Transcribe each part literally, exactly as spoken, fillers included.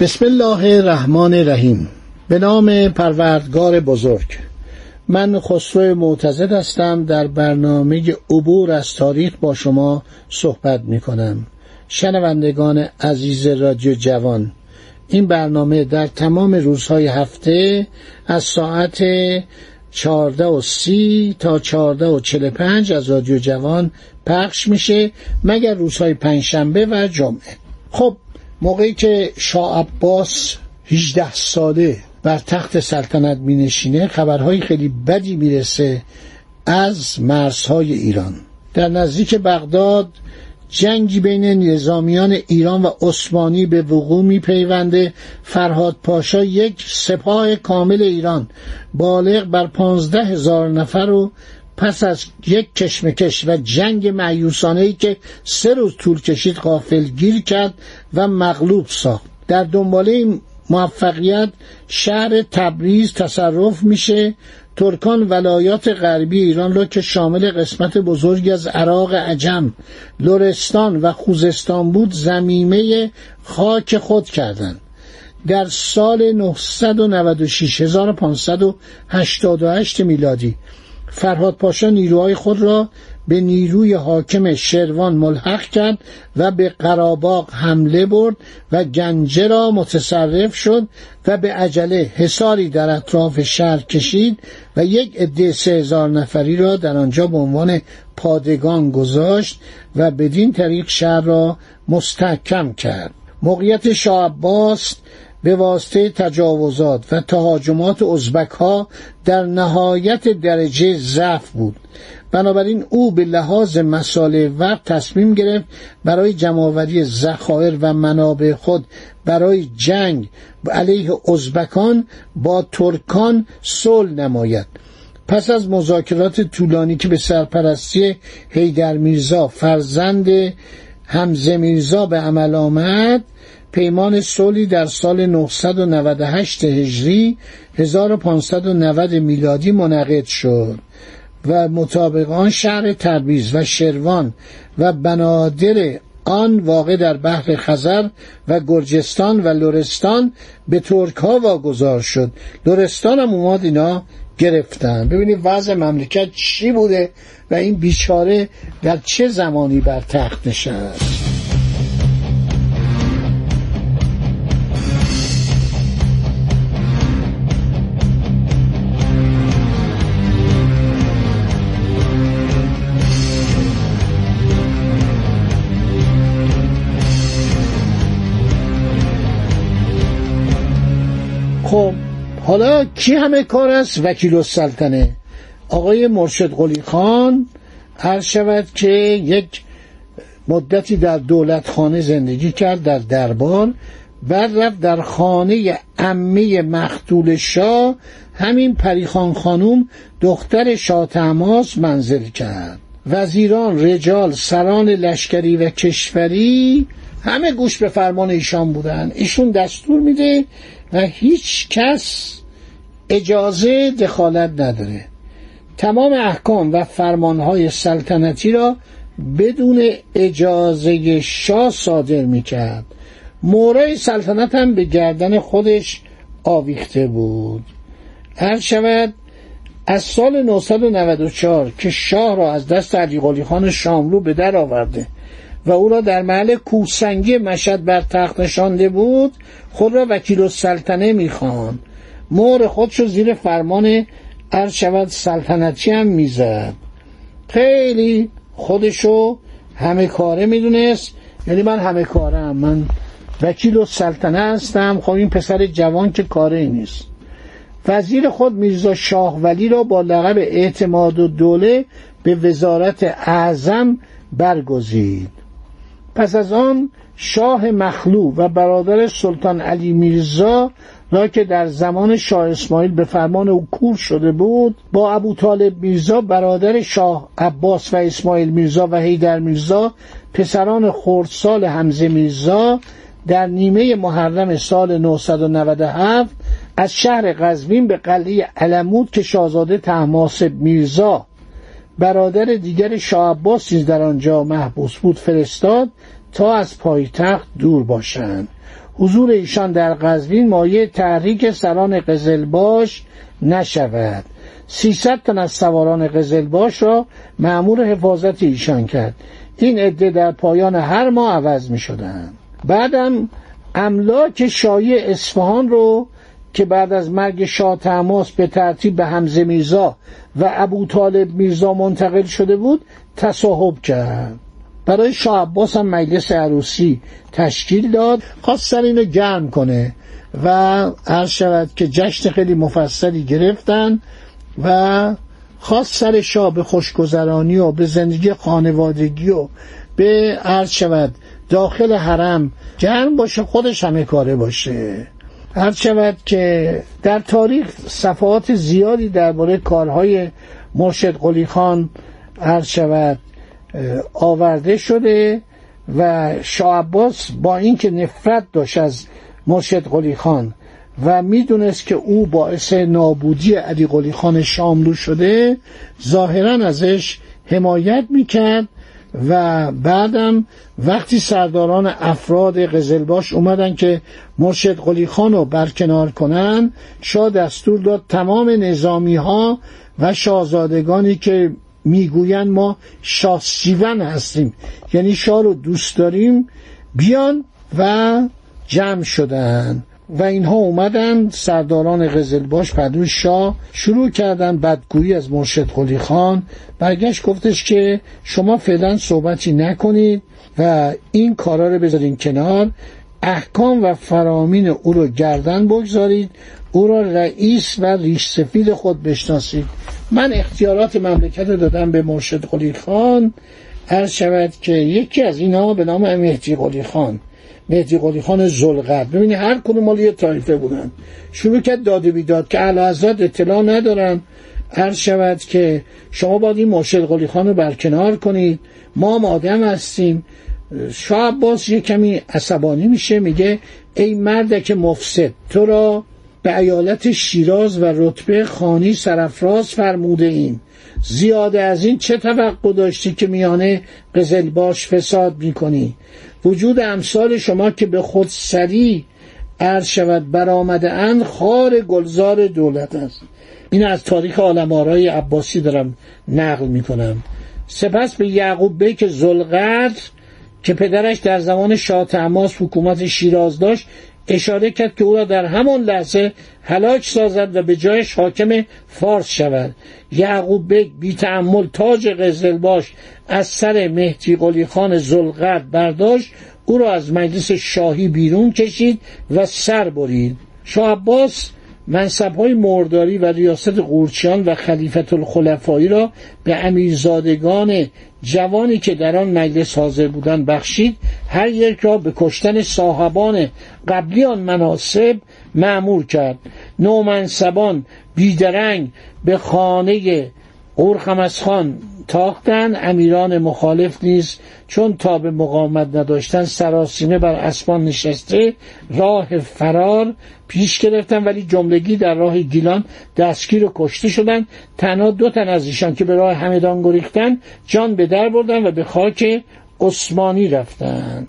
بسم الله الرحمن الرحیم. به نام پروردگار بزرگ. من خسرو معتزد هستم، در برنامه عبور از تاریخ با شما صحبت می کنم. شنوندگان عزیز رادیو جوان، این برنامه در تمام روزهای هفته از ساعت چهارده و سی تا چهارده و چهل و پنج از رادیو جوان پخش میشه، مگر روزهای پنجشنبه و جمعه. خب موقعی که شاه عباس هجده ساله بر تخت سلطنت می نشینه، خبرهای خیلی بدی میرسه از مرزهای ایران. در نزدیک بغداد جنگی بین نظامیان ایران و عثمانی به وقوع می پیونده. فرهاد پاشا یک سپاه کامل ایران بالغ بر پانزده هزار نفر رو پس از یک کشمکش و جنگ مأیوسانه‌ای که سه روز طول کشید غافلگیر کرد و مغلوب ساخت. در دنباله این موفقیت شهر تبریز تصرف میشه. ترکان ولایات غربی ایران را که شامل قسمت بزرگی از عراق، عجم، لرستان و خوزستان بود ضمیمه خاک خود کردند. در سال نهصد و نود و شش هزار و پانصد و هشتاد و هشت میلادی فرهاد پاشا نیروهای خود را به نیروی حاکم شیروان ملحق کرد و به قراباغ حمله برد و گنجه را متصرف شد و به عجله حصاری در اطراف شهر کشید و یک عده سه هزار نفری را در آنجا به عنوان پادگان گذاشت و بدین طریق شهر را مستحکم کرد. موقعیت شاه عباس به واسطه تجاوزات و تهاجمات ازبک‌ها در نهایت درجه ضعف بود. بنابراین او به لحاظ مسائل وقت تصمیم گرفت برای جمع‌آوری ذخایر و منابع خود برای جنگ علیه ازبکان با ترکان صلح نماید. پس از مذاکرات طولانی که به سرپرستی حیدر میرزا فرزند حمزه میرزا به عمل آمد، پیمان صلحی در سال نهصد و نود و هشت هجری هزار و پانصد و نود میلادی منعقد شد و مطابق آن شهر تبریز و شیروان و بنادر آن واقع در بحر خزر و گرجستان و لرستان به ترک ها واگذار شد. لرستان هم اومد اینا گرفتن. ببینید وضع مملکت چی بوده و این بیچاره در چه زمانی بر تخت نشست. خب حالا کی همه کار است؟ وکیل السلطنه آقای مرشد قلی خان هر شود که یک مدتی در دولت خانه زندگی کرد، در دربار، بعد رفت در خانه عمه مقتول شاه، همین پریخان خانوم دختر شاه طهماسب منزل کرد. وزیران، رجال، سران لشکری و کشوری همه گوش به فرمان ایشان بودن. ایشون دستور میده و هیچ کس اجازه دخالت نداره. تمام احکام و فرمانهای سلطنتی را بدون اجازه شاه صادر میکرد. مهره سلطنت هم به گردن خودش آویخته بود. هر شود از سال نهصد و نود و چهار که شاه را از دست علی قلی خان شاملو به در آورده و او را در محل کوهسنگی مشهد بر تخت نشانده بود، خود را وکیل السلطنه میخواند. مهر خودش را زیر فرمان ارشد سلطنتی هم میزد. خیلی خودشو همه کاره میدونست. یعنی من همه کارم، من وکیل السلطنه هستم. خب این پسر جوان که کاره ای نیست. وزیر خود میرزا شاه ولی را با لقب اعتماد الدوله به وزارت اعظم برگزید. پس از آن شاه مخلوع و برادرش سلطان علی میرزا را که در زمان شاه اسماعیل به فرمان او کور شده بود، با ابو طالب میرزا برادر شاه عباس و اسماعیل میرزا و حیدر میرزا پسران خردسال حمزه میرزا در نیمه محرم سال نهصد و نود و هفت از شهر قزوین به قلعه علموت که شاهزاده طهماسب میرزا برادر دیگر شاه عباس نیز در آنجا محبوس بود فرستاد تا از پایتخت دور باشند. حضور ایشان در قزوین مایه تحریک سران قزلباش نشود. سیصد تن از سواران قزلباش را مأمور حفاظت ایشان کرد. این عده در پایان هر ماه عوض می شدند. بعدم املاک شایع اصفهان رو که بعد از مرگ شاه طهماسب به ترتیب به حمزه میرزا و ابو طالب میرزا منتقل شده بود تصاحب کرد. برای شاه عباس هم مجلس عروسی تشکیل داد، خواست سر اینو گرم کنه و عرض شود که جشن خیلی مفصلی گرفتن و خواست سر شاه به خوشگذرانی و به زندگی خانوادگی و به عرض شود داخل حرم گرم باشه، خودش همه کاره باشه. هر شود که در تاریخ صفحات زیادی درباره کارهای مرشد قلی خان هر شود آورده شده و شاه عباس با اینکه نفرت داشت از مرشد قلی خان و میدونست که او باعث نابودی علی قلی خان شاملو شده، ظاهرا ازش حمایت میکرد و بعدم وقتی سرداران افراد قزلباش اومدن که مرشد قلی خان رو برکنار کنن، شاه دستور داد تمام نظامی ها و شاهزادگانی که میگوین ما شاه سیون هستیم، یعنی شاه رو دوست داریم، بیان و جمع شدن و اینها اومدن سرداران قزلباش پدوی شاه شروع کردن بدگویی از مرشد قلی خان. برگشت گفتش که شما فعلا صحبتی نکنید و این کارا رو بذارین کنار، احکام و فرامین او رو گردن بگذارید، او را رئیس و ریش سفید خود بشناسید. من اختیارات مملکت رو دادم به مرشد قلی خان. عرض شود که یکی از اینها به نام مهدی قلی خان، مهدی قلی خان ذوالقرن، ببینید هر کدوم مال یه طایفه بودن، شروع کرد داد و بیداد که اعلیحضرت اطلاع ندارن، عرض شود که شما باید این مرشد قلی خان رو برکنار کنید، ما هم آدم هستیم. شاه عباس یه کمی عصبانی میشه، میگه ای مردک مفسد، تو را به ایالت شیراز و رتبه خانی سرفراز فرموده ایم، زیاده از این چه توقع داشتی که میانه قزلباش فساد میکنی؟ وجود امثال شما که به خود سری عرض شود برآمده اند خار گلزار دولت است. این از تاریخ عالم آرای عباسی دارم نقل میکنم. سپس به یعقوب بگ ذوالقرن که پدرش در زمان شاه طهماسب حکومت شیراز داشت اشاره کرد که او را در همان لحظه هلاک سازد و به جایش حاکم فارس شود. یعقوب بگ بی تأمل تاج قزلباش از سر مهدی قلی خان ذوالقرن برداشت، او را از مجلس شاهی بیرون کشید و سر برید. شاه عباس منصب‌های مرداری و ریاست قورچیان و خلیفت الخلفایی را به امیرزادگان جوانی که در آن مجلس حاضر بودند بخشید، هر یک را به کشتن صاحبان قبلی آن مناصب مأمور کرد. نومنصبان بیدرنگ به خانه قورخمس خان تاختند. امیران مخالف نیز چون تاب مقاومت نداشتند سراسیمه بر اسبان نشسته راه فرار پیش گرفتند، ولی جملگی در راه گیلان دستگیر و کشته شدند. تنها دو تن از ایشان که به راه همدان گریختند جان به در بردند و به خاک عثمانی رفتند.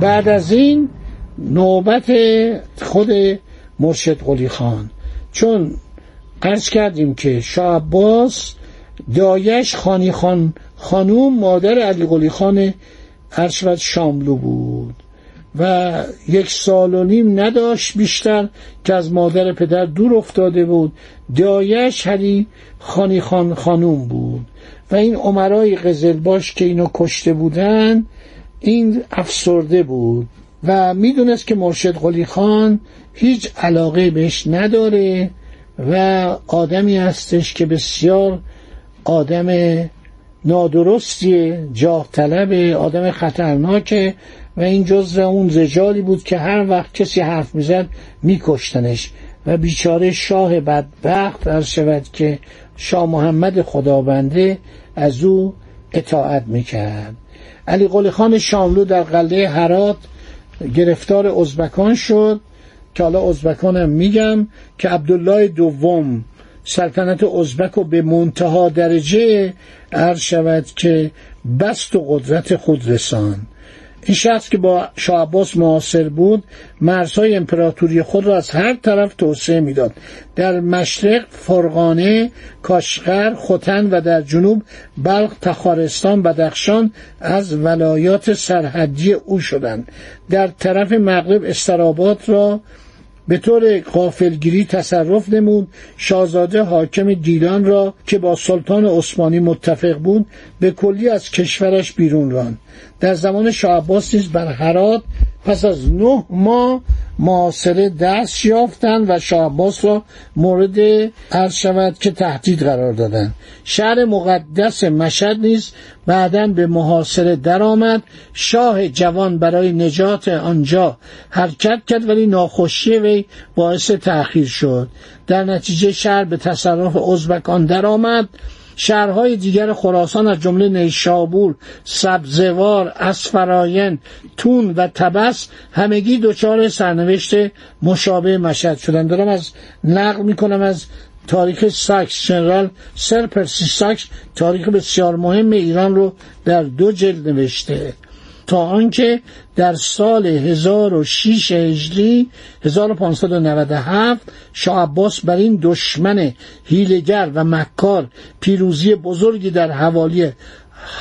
بعد از این نوبت خود مرشد قلی خان، چون عرض کردیم که شاه عباس دایش خانی خان خانوم مادر علی قلی خان عرشوت شاملو بود و یک سال و نیم نداشت بیشتر که از مادر پدر دور افتاده بود. دایش علی خانی خان خانوم بود و این عمرای قزلباش که اینو کشته بودن، این افسرده بود و میدونست که مرشد قلی خان هیچ علاقه بهش نداره و آدمی هستش که بسیار آدم نادرستیه، جاه طلبه، آدم خطرناکه و این جزء اون زجالی بود که هر وقت کسی حرف میزد میکشتنش و بیچاره شاه بدبخت ارشد که شاه محمد خدابنده از او اطاعت میکرد. علی قلی خان شاملو در قلعه هرات گرفتار ازبکان شد که حالا ازبکانم میگم که عبدالله دوم سلطنت ازبک و به منتها درجه ارشد که بست و قدرت خود رساند. این شخص که با شاه عباس معاصر بود مرزهای امپراتوری خود را از هر طرف توسعه میداد. در مشرق فرغانه، کاشغر، ختن و در جنوب بلخ، تخارستان و بدخشان از ولایات سرحدی او شدند. در طرف مغرب استراباد را به طور غافلگیری تصرف نمود. شاهزاده حاکم گیلان را که با سلطان عثمانی متفق بود به کلی از کشورش بیرون راند. در زمان شاه عباس نیز بر هرات پس از نه ماه محاصره دست یافتند و شاه عباس را مورد عرض شود که تهدید قرار دادند. شهر مقدس مشهد نیز بعداً به محاصره درآمد. شاه جوان برای نجات آنجا حرکت کرد ولی ناخوشی وی باعث تأخیر شد. در نتیجه شهر به تصرف ازبکان درآمد. شهرهای دیگر خراسان از جمله نیشابور، سبزوار، اصفراین، تون و طبس همگی دچار سرنوشت مشابه مشهد شدند. دارم از نقل میکنم از تاریخ ساکس. جنرال سر پرسی ساکس تاریخ بسیار مهم ایران رو در دو جلد نوشته تا آنکه در سال هزار و شش هجری هزار و پانصد و نود و هفت شاه عباس بر این دشمن حیله‌گر و مکار پیروزی بزرگی در حوالی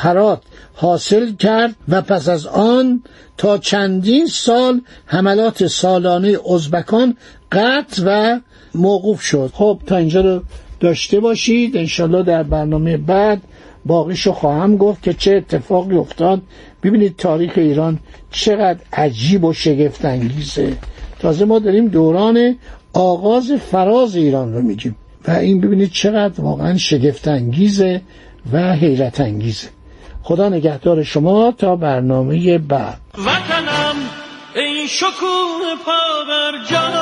هرات حاصل کرد و پس از آن تا چندین سال حملات سالانه ازبکان قطع و موقوف شد. خب تا اینجا رو داشته باشید. انشالله در برنامه بعد باقیشو خواهم گفت که چه اتفاقی افتاد. ببینید تاریخ ایران چقدر عجیب و شگفت انگیزه. تازه ما داریم دوران آغاز فراز ایران رو میگیم و این ببینید چقدر واقعا شگفت انگیزه و حیرت انگیزه. خدا نگهدار شما تا برنامه بعد. وطنم ای شکوه پابرجا،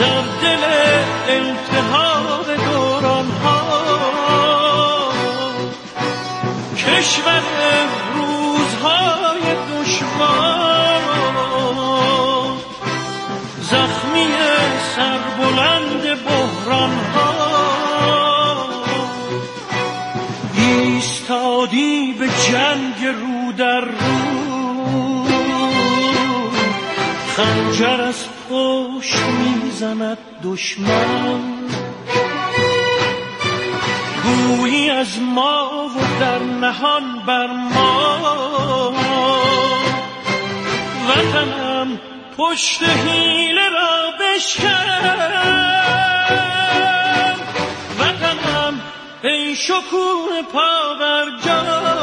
در دل التهاب دوران کشور روزهای دشوار، زخمی سربلند بحرانها، ایستادی به جنگ رو در رو، خنجر از پشت میزند دشمن، گویی از ما و در نهان بر ما، وطنم پشت حیله را بشکن، وطنم ای شکوه پابرجا.